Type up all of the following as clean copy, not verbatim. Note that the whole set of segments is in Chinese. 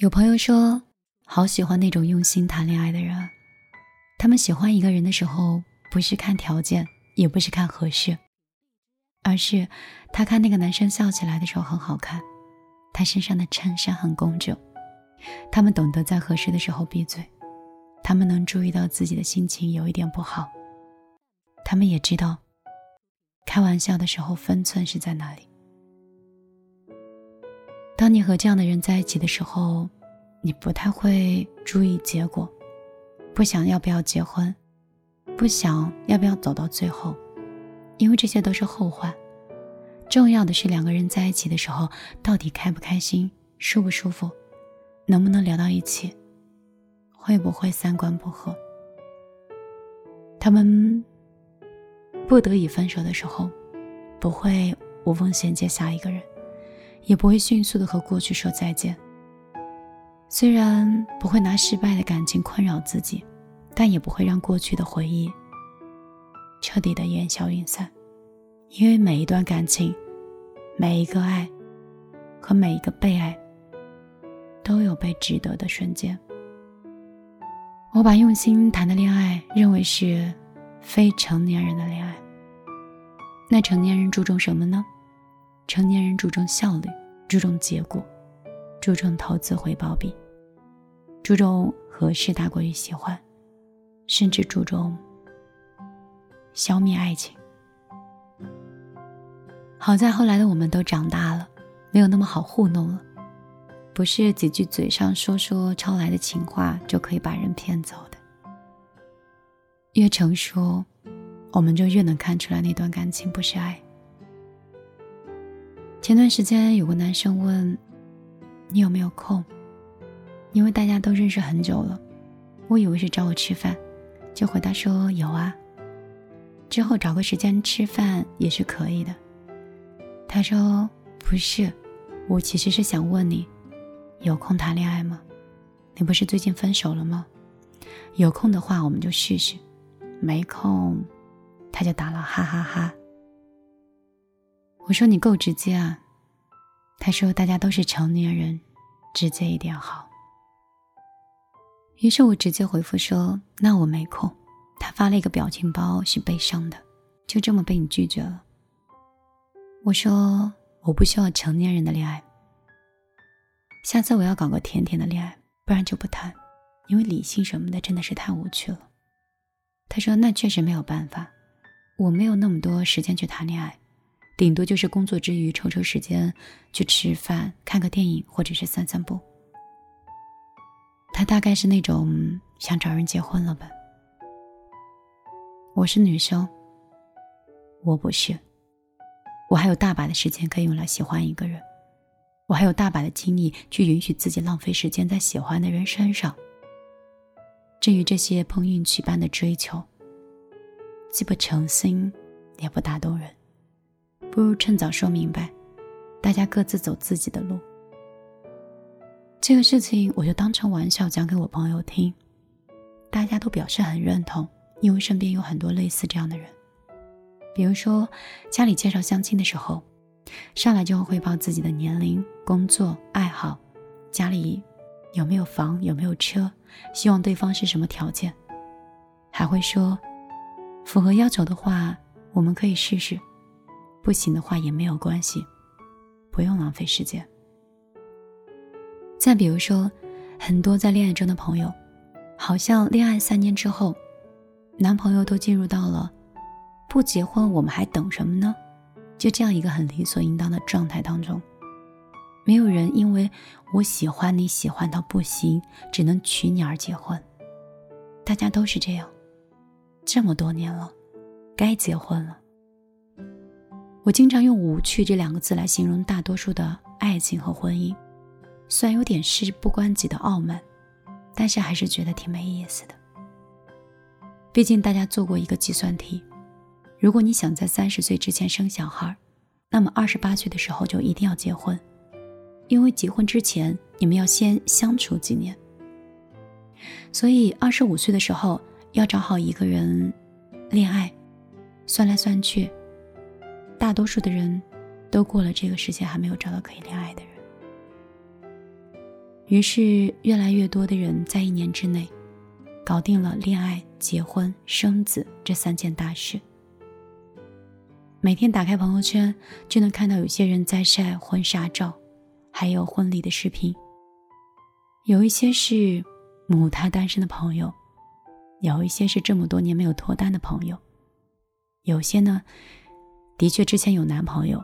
有朋友说，好喜欢那种用心谈恋爱的人。他们喜欢一个人的时候，不是看条件，也不是看合适，而是他看那个男生笑起来的时候很好看，他身上的衬衫很工整。他们懂得在合适的时候闭嘴，他们能注意到自己的心情有一点不好，他们也知道开玩笑的时候分寸是在哪里。当你和这样的人在一起的时候，你不太会注意结果，不想要不要结婚，不想要不要走到最后，因为这些都是后话。重要的是两个人在一起的时候到底开不开心，舒不舒服，能不能聊到一起，会不会三观不合。他们不得已分手的时候，不会无缝衔接下一个人，也不会迅速的和过去说再见。虽然不会拿失败的感情困扰自己，但也不会让过去的回忆彻底的烟消云散。因为每一段感情，每一个爱和每一个被爱，都有被值得的瞬间。我把用心谈的恋爱认为是非成年人的恋爱。那成年人注重什么呢？成年人注重效率，注重结果，注重投资回报比，注重合适大过于喜欢，甚至注重消灭爱情。好在后来的我们都长大了，没有那么好糊弄了，不是几句嘴上说说抄来的情话就可以把人骗走的。越成熟，我们就越能看出来那段感情不是爱。前段时间有个男生问，你有没有空？因为大家都认识很久了，我以为是找我吃饭，就回答说有啊，之后找个时间吃饭也是可以的。他说不是，我其实是想问你，有空谈恋爱吗？你不是最近分手了吗？有空的话我们就试试，没空他就打了哈哈哈。我说你够直接啊。他说大家都是成年人，直接一点好。于是我直接回复说，那我没空。他发了一个表情包，是悲伤的，就这么被你拒绝了。我说我不需要成年人的恋爱，下次我要搞个甜甜的恋爱，不然就不谈，因为理性什么的真的是太无趣了。他说那确实没有办法，我没有那么多时间去谈恋爱，顶多就是工作之余抽抽时间去吃饭，看个电影，或者是散散步。他大概是那种想找人结婚了吧。我是女生，我不是，我还有大把的时间可以用来喜欢一个人，我还有大把的精力去允许自己浪费时间在喜欢的人身上。至于这些碰运气般的追求，既不诚心也不打动人，不如趁早说明白，大家各自走自己的路。这个事情我就当成玩笑讲给我朋友听，大家都表示很认同，因为身边有很多类似这样的人。比如说家里介绍相亲的时候，上来就会汇报自己的年龄、工作、爱好，家里有没有房，有没有车，希望对方是什么条件，还会说符合要求的话我们可以试试，不行的话也没有关系，不用浪费时间。再比如说很多在恋爱中的朋友，好像恋爱3年之后，男朋友都进入到了不结婚我们还等什么呢，就这样一个很理所应当的状态当中。没有人因为我喜欢你喜欢到不行，只能娶你而结婚，大家都是这样，这么多年了，该结婚了。我经常用无趣这2个字来形容大多数的爱情和婚姻，虽然有点事不关己的傲慢，但是还是觉得挺没意思的。毕竟大家做过一个计算题，如果你想在30岁之前生小孩，那么28岁的时候就一定要结婚，因为结婚之前你们要先相处几年，所以25岁的时候要找好一个人恋爱。算来算去，大多数的人都过了这个时间还没有找到可以恋爱的人。于是越来越多的人在一年之内搞定了恋爱、结婚、生子这3件大事。每天打开朋友圈，就能看到有些人在晒婚纱照，还有婚礼的视频。有一些是母胎单身的朋友，有一些是这么多年没有脱单的朋友，有些呢，的确之前有男朋友，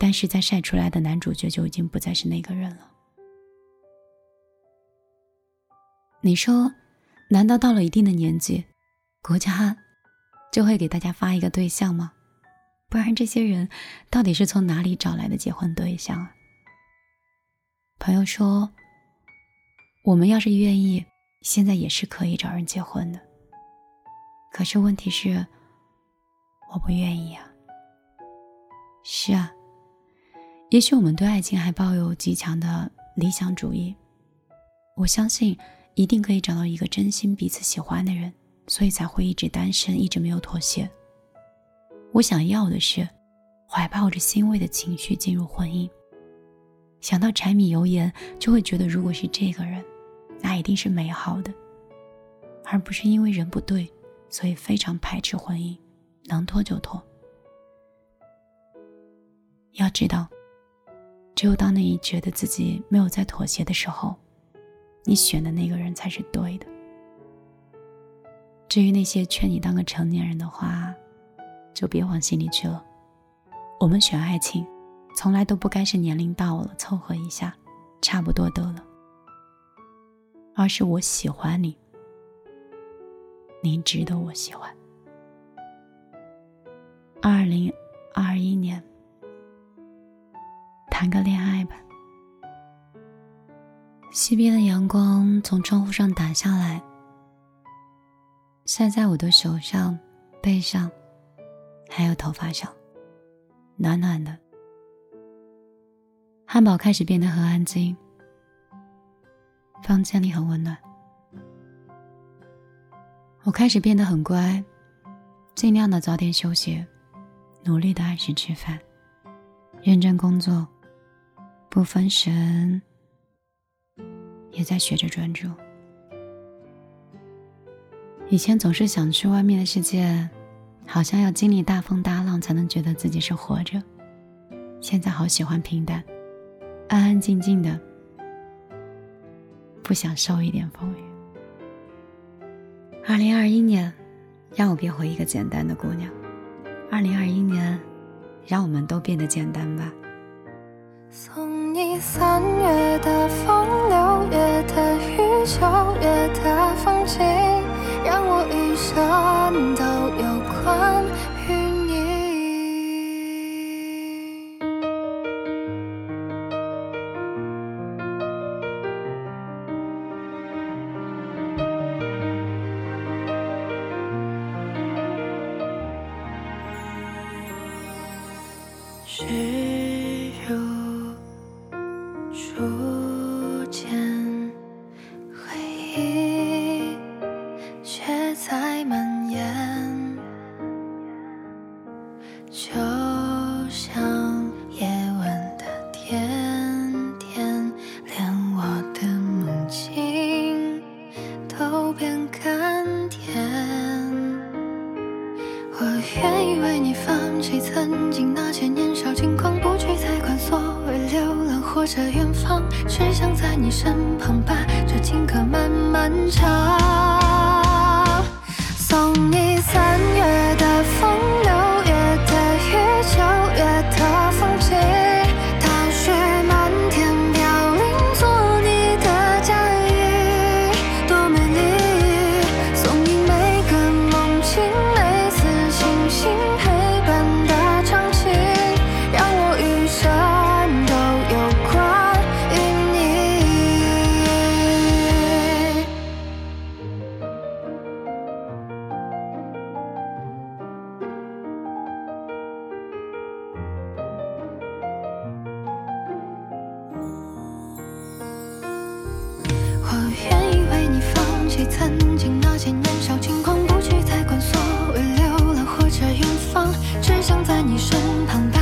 但是在晒出来的男主角就已经不再是那个人了。你说，难道到了一定的年纪，国家就会给大家发一个对象吗？不然这些人到底是从哪里找来的结婚对象啊？朋友说，我们要是愿意，现在也是可以找人结婚的。可是问题是，我不愿意啊。是啊，也许我们对爱情还抱有极强的理想主义，我相信一定可以找到一个真心彼此喜欢的人，所以才会一直单身，一直没有妥协。我想要的是怀抱着欣慰的情绪进入婚姻，想到柴米油盐就会觉得，如果是这个人，那一定是美好的，而不是因为人不对，所以非常排斥婚姻，能拖就拖。要知道，只有当你觉得自己没有在妥协的时候，你选的那个人才是对的。至于那些劝你当个成年人的话，就别往心里去了。我们选爱情，从来都不该是年龄到了凑合一下，差不多得了，而是我喜欢你，你值得我喜欢。2021年，谈个恋爱吧。西边的阳光从窗户上打下来，晒在我的手上、背上还有头发上，暖暖的。汉堡开始变得很安静，房间里很温暖。我开始变得很乖，尽量的早点休息，努力的按时吃饭，认真工作，不分神，也在学着专注。以前总是想去外面的世界，好像要经历大风大浪才能觉得自己是活着。现在好喜欢平淡，安安静静的，不想受一点风雨。2021年，让我变回一个简单的姑娘。2021年，让我们都变得简单吧。送你3月的风，6月的雨，9月的风景，让我一生都有关于你。只有初见回忆，却在蔓延，就像夜晚的点点，连我的梦境都变甘甜。我原以为你放弃曾经那些年少轻狂，不去再管所谓流浪或者远方，只想在你身旁把这情歌慢慢唱。送你3月的风，6月的雨，9月的风景，大雪漫天飘零，做你的嫁衣，多美丽。送你每个梦境，每次清醒陪伴的场景，让我一生都有关于你。我原以为你放弃曾经那些年少轻狂，不去再管所谓流浪或者远方，只想在你身旁。